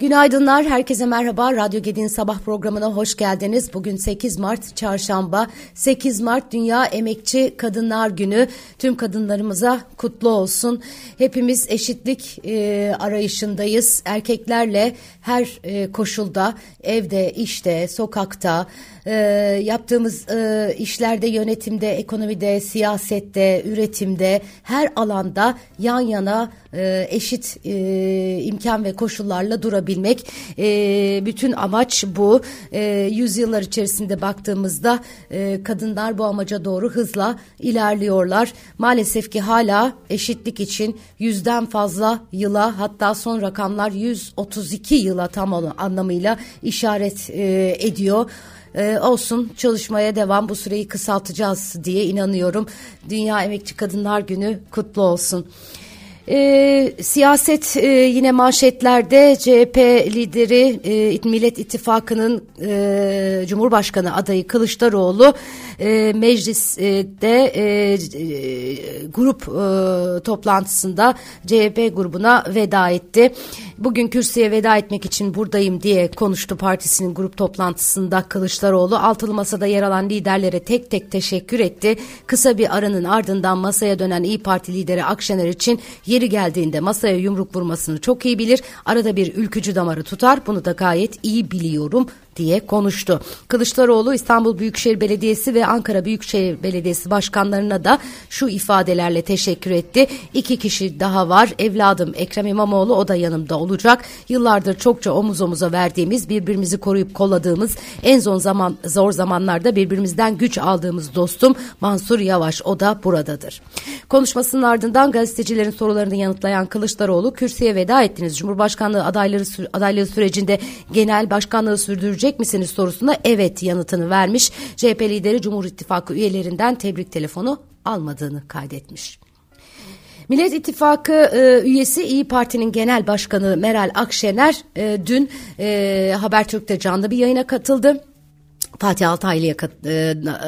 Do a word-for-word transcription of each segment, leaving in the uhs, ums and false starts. Günaydınlar, herkese merhaba. Radyo Gedin sabah programına hoş geldiniz. Bugün sekiz Mart Çarşamba. sekiz Mart Dünya Emekçi Kadınlar Günü. Tüm kadınlarımıza kutlu olsun. Hepimiz eşitlik e, arayışındayız. Erkeklerle her e, koşulda, evde, işte, sokakta, e, yaptığımız e, işlerde, yönetimde, ekonomide, siyasette, üretimde, her alanda yan yana e, eşit e, imkan ve koşullarla durabiliyoruz. Bilmek. E, bütün amaç bu. E, yüzyıllar içerisinde baktığımızda e, kadınlar bu amaca doğru hızla ilerliyorlar. Maalesef ki hala eşitlik için yüzden fazla yıla, hatta son rakamlar yüz otuz iki yıla tam anlamıyla işaret e, ediyor. Ee, olsun, çalışmaya devam, bu süreyi kısaltacağız diye inanıyorum. Dünya Emekçi Kadınlar Günü kutlu olsun. E, siyaset e, yine manşetlerde. C H P lideri e, Millet İttifakı'nın e, Cumhurbaşkanı adayı Kılıçdaroğlu e, mecliste e, e, grup e, toplantısında C H P grubuna veda etti. Bugün kürsüye veda etmek için buradayım diye konuştu partisinin grup toplantısında Kılıçdaroğlu. Altılı Masa'da yer alan liderlere tek tek teşekkür etti. Kısa bir aranın ardından masaya dönen İYİ Parti lideri Akşener için yeri geldiğinde masaya yumruk vurmasını çok iyi bilir. Arada bir ülkücü damarı tutar. Bunu da gayet iyi biliyorum diye konuştu. Kılıçdaroğlu İstanbul Büyükşehir Belediyesi ve Ankara Büyükşehir Belediyesi başkanlarına da şu ifadelerle teşekkür etti. İki kişi daha var. Evladım Ekrem İmamoğlu, o da yanımda olacak. Yıllardır çokça omuz omuza verdiğimiz, birbirimizi koruyup kolladığımız, en zor zaman zor zamanlarda birbirimizden güç aldığımız dostum Mansur Yavaş, o da buradadır. Konuşmasının ardından gazetecilerin sorularını yanıtlayan Kılıçdaroğlu, kürsüye veda ettiniz. Cumhurbaşkanlığı adayları adaylığı sürecinde genel başkanlığı sürdürecek misiniz sorusuna evet yanıtını vermiş. C H P lideri Cumhur İttifakı üyelerinden tebrik telefonu almadığını kaydetmiş. Millet İttifakı e, üyesi İYİ Parti'nin Genel Başkanı Meral Akşener e, dün e, Habertürk'te canlı bir yayına katıldı. Fatih Altaylı'ya e,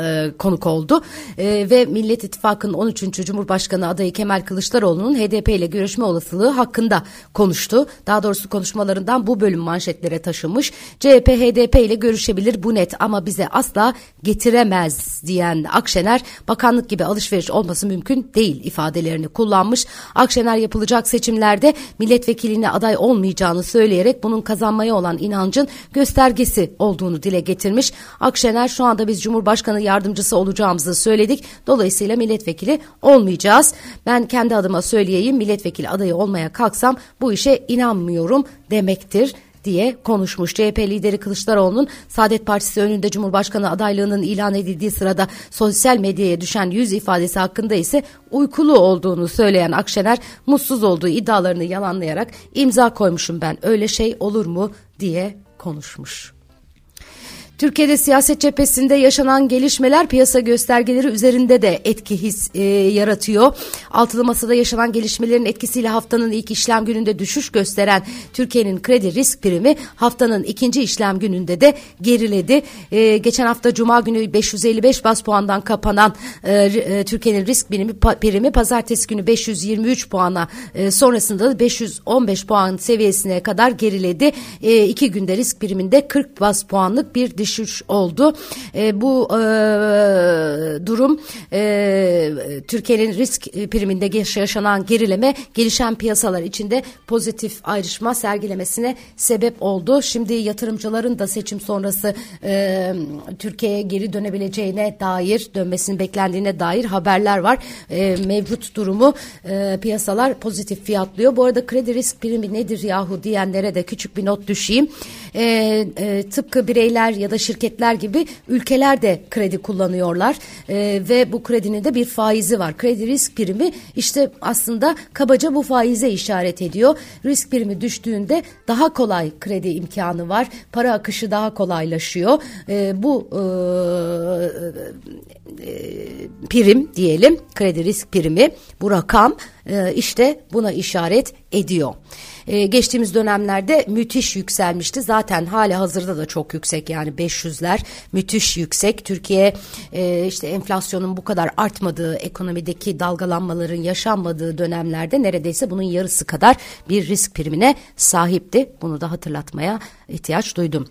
e, konuk oldu e, ve Millet İttifakı'nın on üçüncü Cumhurbaşkanı adayı Kemal Kılıçdaroğlu'nun H D P ile görüşme olasılığı hakkında konuştu. Daha doğrusu konuşmalarından bu bölüm manşetlere taşınmış. C H P H D P ile görüşebilir, bu net, ama bize asla getiremez diyen Akşener, bakanlık gibi alışveriş olması mümkün değil ifadelerini kullanmış. Akşener yapılacak seçimlerde milletvekiline aday olmayacağını söyleyerek bunun kazanmaya olan inancın göstergesi olduğunu dile getirmiş. Akşener, şu anda biz Cumhurbaşkanı yardımcısı olacağımızı söyledik. Dolayısıyla milletvekili olmayacağız. Ben kendi adıma söyleyeyim, milletvekili adayı olmaya kalksam bu işe inanmıyorum demektir diye konuşmuş. C H P lideri Kılıçdaroğlu'nun Saadet Partisi önünde Cumhurbaşkanı adaylığının ilan edildiği sırada sosyal medyaya düşen yüz ifadesi hakkında ise uykulu olduğunu söyleyen Akşener, mutsuz olduğu iddialarını yalanlayarak imza koymuşum ben, öyle şey olur mu diye konuşmuş. Türkiye'de siyaset cephesinde yaşanan gelişmeler piyasa göstergeleri üzerinde de etki his e, yaratıyor. Altılı Masa'da yaşanan gelişmelerin etkisiyle haftanın ilk işlem gününde düşüş gösteren Türkiye'nin kredi risk primi haftanın ikinci işlem gününde de geriledi. E, geçen hafta Cuma günü beş yüz elli beş baz puandan kapanan e, Türkiye'nin risk primi, primi pazartesi günü beş yüz yirmi üç puana, e, sonrasında beş yüz on beş puan seviyesine kadar geriledi. E, iki günde risk priminde kırk baz puanlık bir düşüş düşüş oldu. E, bu e, durum e, Türkiye'nin risk priminde yaşanan gerileme gelişen piyasalar içinde pozitif ayrışma sergilemesine sebep oldu. Şimdi yatırımcıların da seçim sonrası e, Türkiye'ye geri dönebileceğine dair, dönmesinin beklendiğine dair haberler var. E, mevcut durumu e, piyasalar pozitif fiyatlıyor. Bu arada kredi risk primi nedir yahu diyenlere de küçük bir not düşeyim. E, e, tıpkı bireyler ya da şirketler gibi ülkeler de kredi kullanıyorlar ee, ve bu kredinin de bir faizi var. Kredi risk primi işte aslında kabaca bu faize işaret ediyor. Risk primi düştüğünde daha kolay kredi imkanı var. Para akışı daha kolaylaşıyor. Ee, bu e, e, prim diyelim, kredi risk primi, bu rakam e, işte buna işaret ediyor. E, geçtiğimiz dönemlerde müthiş yükselmişti. Zaten hali hazırda da çok yüksek, yani beş yüzler müthiş yüksek. Türkiye e, işte enflasyonun bu kadar artmadığı, ekonomideki dalgalanmaların yaşanmadığı dönemlerde neredeyse bunun yarısı kadar bir risk primine sahipti. Bunu da hatırlatmaya ihtiyaç duydum.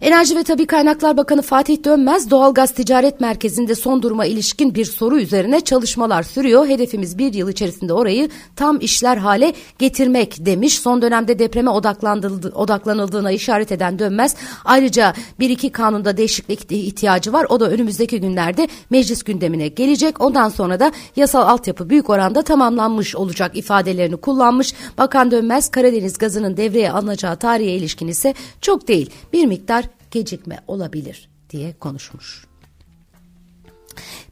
Enerji ve Tabii Kaynaklar Bakanı Fatih Dönmez, Doğalgaz Ticaret Merkezi'nde son duruma ilişkin bir soru üzerine çalışmalar sürüyor. Hedefimiz bir yıl içerisinde orayı tam işler hale getirmek demiş. Son dönemde depreme odaklanıldığına işaret eden Dönmez, ayrıca bir iki kanunda değişiklik ihtiyacı var. O da önümüzdeki günlerde meclis gündemine gelecek. Ondan sonra da yasal altyapı büyük oranda tamamlanmış olacak ifadelerini kullanmış. Bakan Dönmez, Karadeniz gazının devreye alınacağı tarihe ilişkin ise çok değil bir miktar gecikme olabilir diye konuşmuş.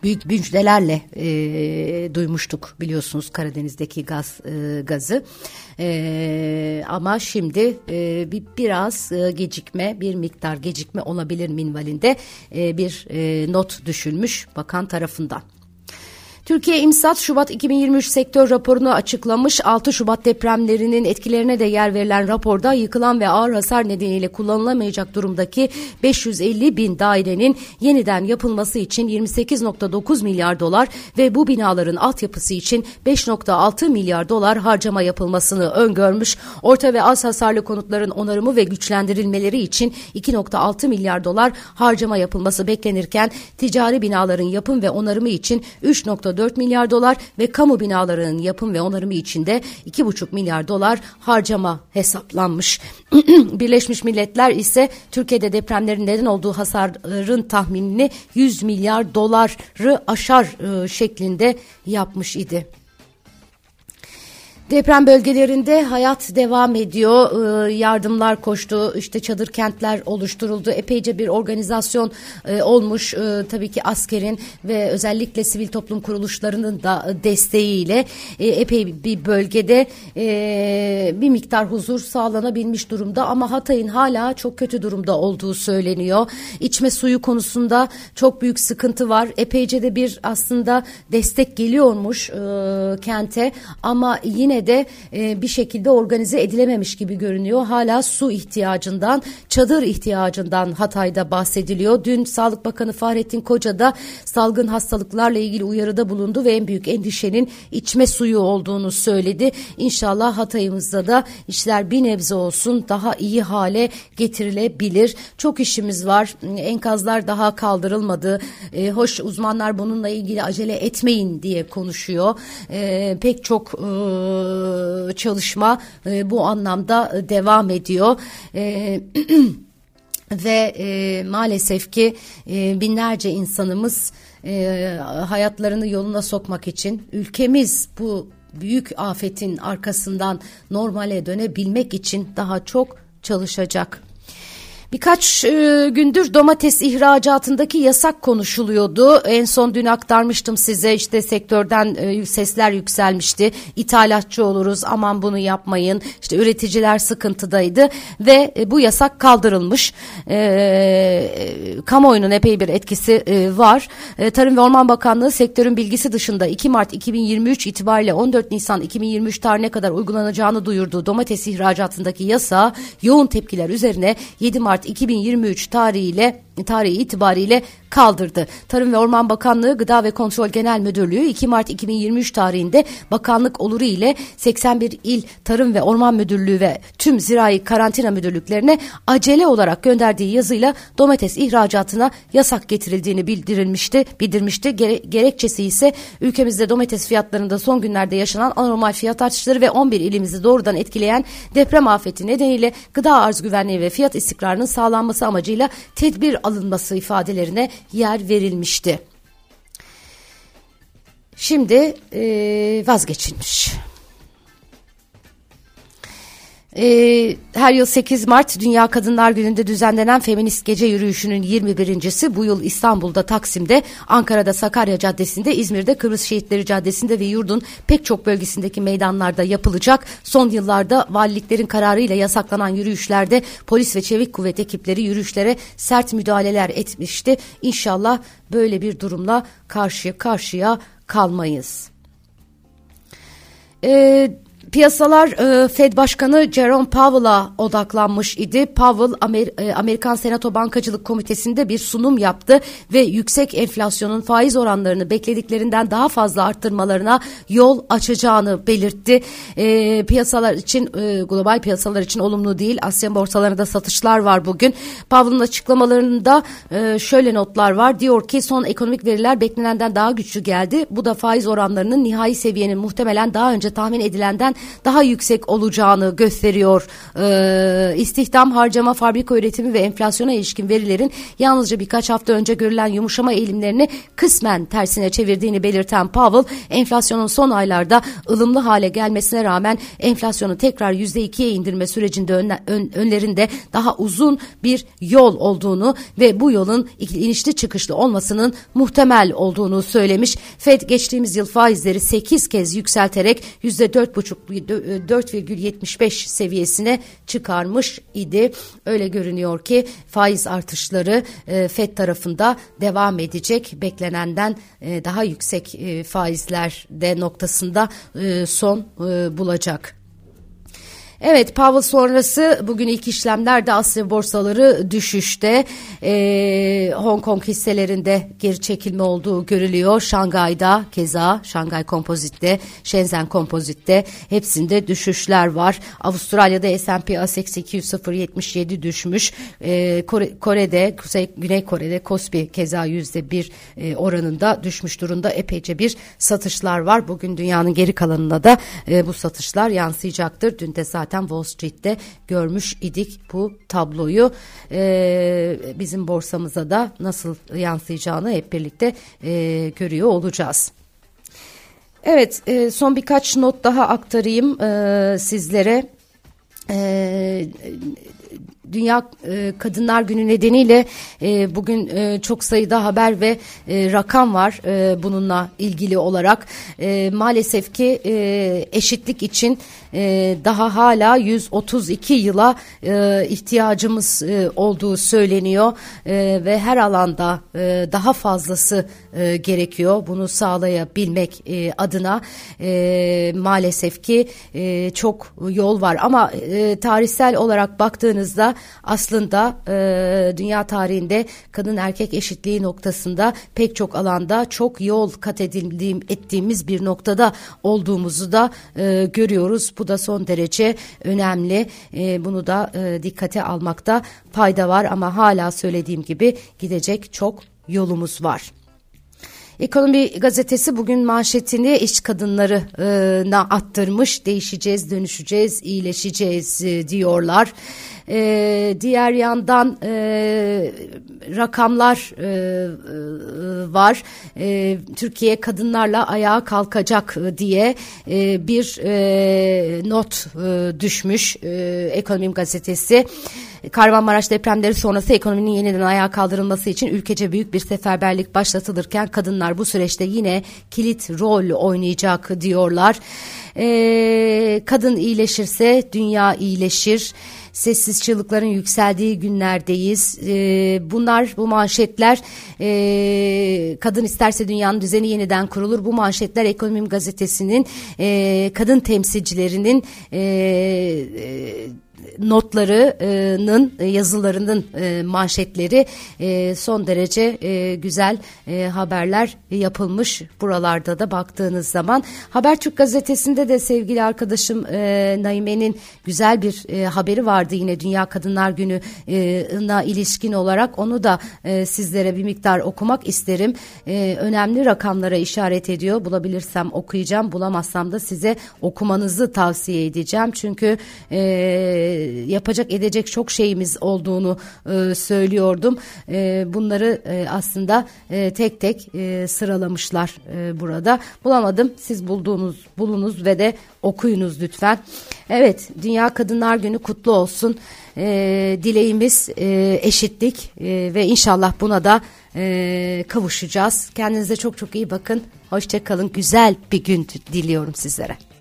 Büyük müjdelerle e, duymuştuk biliyorsunuz Karadeniz'deki gaz e, gazı. E, ama şimdi e, bir biraz e, gecikme, bir miktar gecikme olabilir minvalinde e, bir e, not düşülmüş bakan tarafından. Türkiye İmsat Şubat iki bin yirmi üç sektör raporunu açıklamış. altı Şubat depremlerinin etkilerine de yer verilen raporda yıkılan ve ağır hasar nedeniyle kullanılamayacak durumdaki beş yüz elli bin dairenin yeniden yapılması için yirmi sekiz virgül dokuz milyar dolar ve bu binaların altyapısı için beş virgül altı milyar dolar harcama yapılmasını öngörmüş. Orta ve az hasarlı konutların onarımı ve güçlendirilmeleri için iki virgül altı milyar dolar harcama yapılması beklenirken ticari binaların yapım ve onarımı için üç virgül dört milyar dolar ve kamu binalarının yapım ve onarımı için de iki virgül beş milyar dolar harcama hesaplanmış. Birleşmiş Milletler ise Türkiye'de depremlerin neden olduğu hasarın tahminini yüz milyar doları aşar e, şeklinde yapmış idi. Deprem bölgelerinde hayat devam ediyor, ee, yardımlar koştu, işte çadır kentler oluşturuldu, epeyce bir organizasyon e, olmuş. Ee, tabii ki askerin ve özellikle sivil toplum kuruluşlarının da desteğiyle e, epey bir bölgede e, bir miktar huzur sağlanabilmiş durumda, ama Hatay'ın hala çok kötü durumda olduğu söyleniyor. İçme suyu konusunda çok büyük sıkıntı var, epeyce de bir aslında destek geliyormuş e, kente, ama yine de e, bir şekilde organize edilememiş gibi görünüyor. Hala su ihtiyacından, çadır ihtiyacından Hatay'da bahsediliyor. Dün Sağlık Bakanı Fahrettin Koca da salgın hastalıklarla ilgili uyarıda bulundu ve en büyük endişenin içme suyu olduğunu söyledi. İnşallah Hatay'ımızda da işler bir nebze olsun daha iyi hale getirilebilir. Çok işimiz var. Enkazlar daha kaldırılmadı. E, hoş uzmanlar bununla ilgili acele etmeyin diye konuşuyor. E, pek çok e, çalışma e, bu anlamda devam ediyor. E, ve e, maalesef ki e, binlerce insanımız e, hayatlarını yoluna sokmak için, ülkemiz bu büyük afetin arkasından normale dönebilmek için daha çok çalışacak. Birkaç e, gündür domates ihracatındaki yasak konuşuluyordu. En son dün aktarmıştım size, işte sektörden e, sesler yükselmişti. İthalatçı oluruz, aman bunu yapmayın. İşte üreticiler sıkıntıdaydı ve e, bu yasak kaldırılmış. E, e, kamuoyunun epey bir etkisi e, var. E, Tarım ve Orman Bakanlığı sektörün bilgisi dışında iki Mart iki bin yirmi üç itibariyle on dört Nisan iki bin yirmi üç tarihine kadar uygulanacağını duyurduğu domates ihracatındaki yasağa yoğun tepkiler üzerine yedi Mart iki bin yirmi üç tarihiyle tarihi itibariyle kaldırdı. Tarım ve Orman Bakanlığı Gıda ve Kontrol Genel Müdürlüğü iki Mart iki bin yirmi üç tarihinde bakanlık oluru ile seksen bir il Tarım ve Orman Müdürlüğü ve tüm zirai karantina müdürlüklerine acele olarak gönderdiği yazıyla domates ihracatına yasak getirildiğini bildirilmişti. bildirmişti. Gere- gerekçesi ise ülkemizde domates fiyatlarında son günlerde yaşanan anormal fiyat artışları ve on bir ilimizi doğrudan etkileyen deprem afeti nedeniyle gıda arz güvenliği ve fiyat istikrarının sağlanması amacıyla tedbir alınması ifadelerine yer verilmişti. Şimdi ee, vazgeçilmiş. Ee, her yıl sekiz Mart Dünya Kadınlar Günü'nde düzenlenen feminist gece yürüyüşünün yirmi birincisi bu yıl İstanbul'da, Taksim'de, Ankara'da, Sakarya Caddesi'nde, İzmir'de, Kıbrıs Şehitleri Caddesi'nde ve yurdun pek çok bölgesindeki meydanlarda yapılacak. Son yıllarda valiliklerin kararıyla yasaklanan yürüyüşlerde polis ve çevik kuvvet ekipleri yürüyüşlere sert müdahaleler etmişti. İnşallah böyle bir durumla karşı karşıya kalmayız. E, piyasalar e, Fed Başkanı Jerome Powell'a odaklanmış idi. Powell Amer- e, Amerikan Senato Bankacılık Komitesi'nde bir sunum yaptı ve yüksek enflasyonun faiz oranlarını beklediklerinden daha fazla arttırmalarına yol açacağını belirtti. E, piyasalar için, e, global piyasalar için olumlu değil. Asya borsalarında satışlar var bugün. Powell'ın açıklamalarında e, şöyle notlar var. Diyor ki son ekonomik veriler beklenenden daha güçlü geldi. Bu da faiz oranlarının nihai seviyenin muhtemelen daha önce tahmin edilenden daha yüksek olacağını gösteriyor. Ee, istihdam, harcama, fabrika üretimi ve enflasyona ilişkin verilerin yalnızca birkaç hafta önce görülen yumuşama eğilimlerini kısmen tersine çevirdiğini belirten Powell, enflasyonun son aylarda ılımlı hale gelmesine rağmen enflasyonu tekrar yüzde ikiye indirme sürecinde önle, ön, önlerinde daha uzun bir yol olduğunu ve bu yolun inişli çıkışlı olmasının muhtemel olduğunu söylemiş. Fed geçtiğimiz yıl faizleri sekiz kez yükselterek yüzde dört buçuk dört virgül yetmiş beş seviyesine çıkarmış idi. Öyle görünüyor ki faiz artışları F E D tarafında devam edecek. Beklenenden daha yüksek faizler de noktasında son bulacak. Evet, Powell sonrası bugün ilk işlemlerde Asya borsaları düşüşte. Ee, Hong Kong hisselerinde geri çekilme olduğu görülüyor. Şangay'da keza, Şangay Kompozit'te, Shenzhen Kompozit'te hepsinde düşüşler var. Avustralya'da S and P A S X iki yüz sıfır virgül yetmiş yedi düşmüş. Ee, Kore, Kore'de, Kuzey, Güney Kore'de KOSPI keza yüzde bir e, oranında düşmüş durumda. Epeyce bir satışlar var. Bugün dünyanın geri kalanına da e, bu satışlar yansıyacaktır. Dün de zaten Zaten Wall Street'te görmüş idik bu tabloyu. Ee, bizim borsamıza da nasıl yansıyacağını hep birlikte e, görüyor olacağız. Evet, e, son birkaç not daha aktarayım e, sizlere. E, Dünya Kadınlar Günü nedeniyle bugün çok sayıda haber ve rakam var bununla ilgili olarak. Maalesef ki eşitlik için daha hala yüz otuz iki yıla ihtiyacımız olduğu söyleniyor ve her alanda daha fazlası gerekiyor bunu sağlayabilmek adına. Maalesef ki çok yol var ama tarihsel olarak baktığınızda aslında e, dünya tarihinde kadın erkek eşitliği noktasında pek çok alanda çok yol kat edildiğim, ettiğimiz bir noktada olduğumuzu da e, görüyoruz. Bu da son derece önemli. E, bunu da e, dikkate almakta fayda var ama hala söylediğim gibi gidecek çok yolumuz var. Ekonomi Gazetesi bugün manşetini iş kadınlarına attırmış. Değişeceğiz, dönüşeceğiz, iyileşeceğiz diyorlar. Ee, diğer yandan e, rakamlar e, e, var. E, Türkiye kadınlarla ayağa kalkacak diye e, bir e, not e, düşmüş e, Ekonomi Gazetesi. Kahramanmaraş depremleri sonrası ekonominin yeniden ayağa kaldırılması için ülkece büyük bir seferberlik başlatılırken kadınlar bu süreçte yine kilit rol oynayacak diyorlar. Ee, kadın iyileşirse dünya iyileşir. Sessiz çığlıkların yükseldiği günlerdeyiz. Ee, bunlar, bu manşetler, e, kadın isterse dünyanın düzeni yeniden kurulur. Bu manşetler Ekonomi Gazetesi'nin e, kadın temsilcilerinin e, e, notlarının, yazılarının manşetleri. Son derece güzel haberler yapılmış buralarda da baktığınız zaman. Habertürk gazetesinde de sevgili arkadaşım Naime'nin güzel bir haberi vardı yine Dünya Kadınlar Günü'ne ilişkin olarak. Onu da sizlere bir miktar okumak isterim. Önemli rakamlara işaret ediyor. Bulabilirsem okuyacağım. Bulamazsam da size okumanızı tavsiye edeceğim. Çünkü yapacak edecek çok şeyimiz olduğunu e, söylüyordum. E, bunları e, aslında e, tek tek e, sıralamışlar e, burada. Bulamadım. Siz bulduğunuz, bulunuz ve de okuyunuz lütfen. Evet, Dünya Kadınlar Günü kutlu olsun. E, dileğimiz e, eşitlik e, ve inşallah buna da e, kavuşacağız. Kendinize çok çok iyi bakın. Hoşça kalın. Güzel bir gün diliyorum sizlere.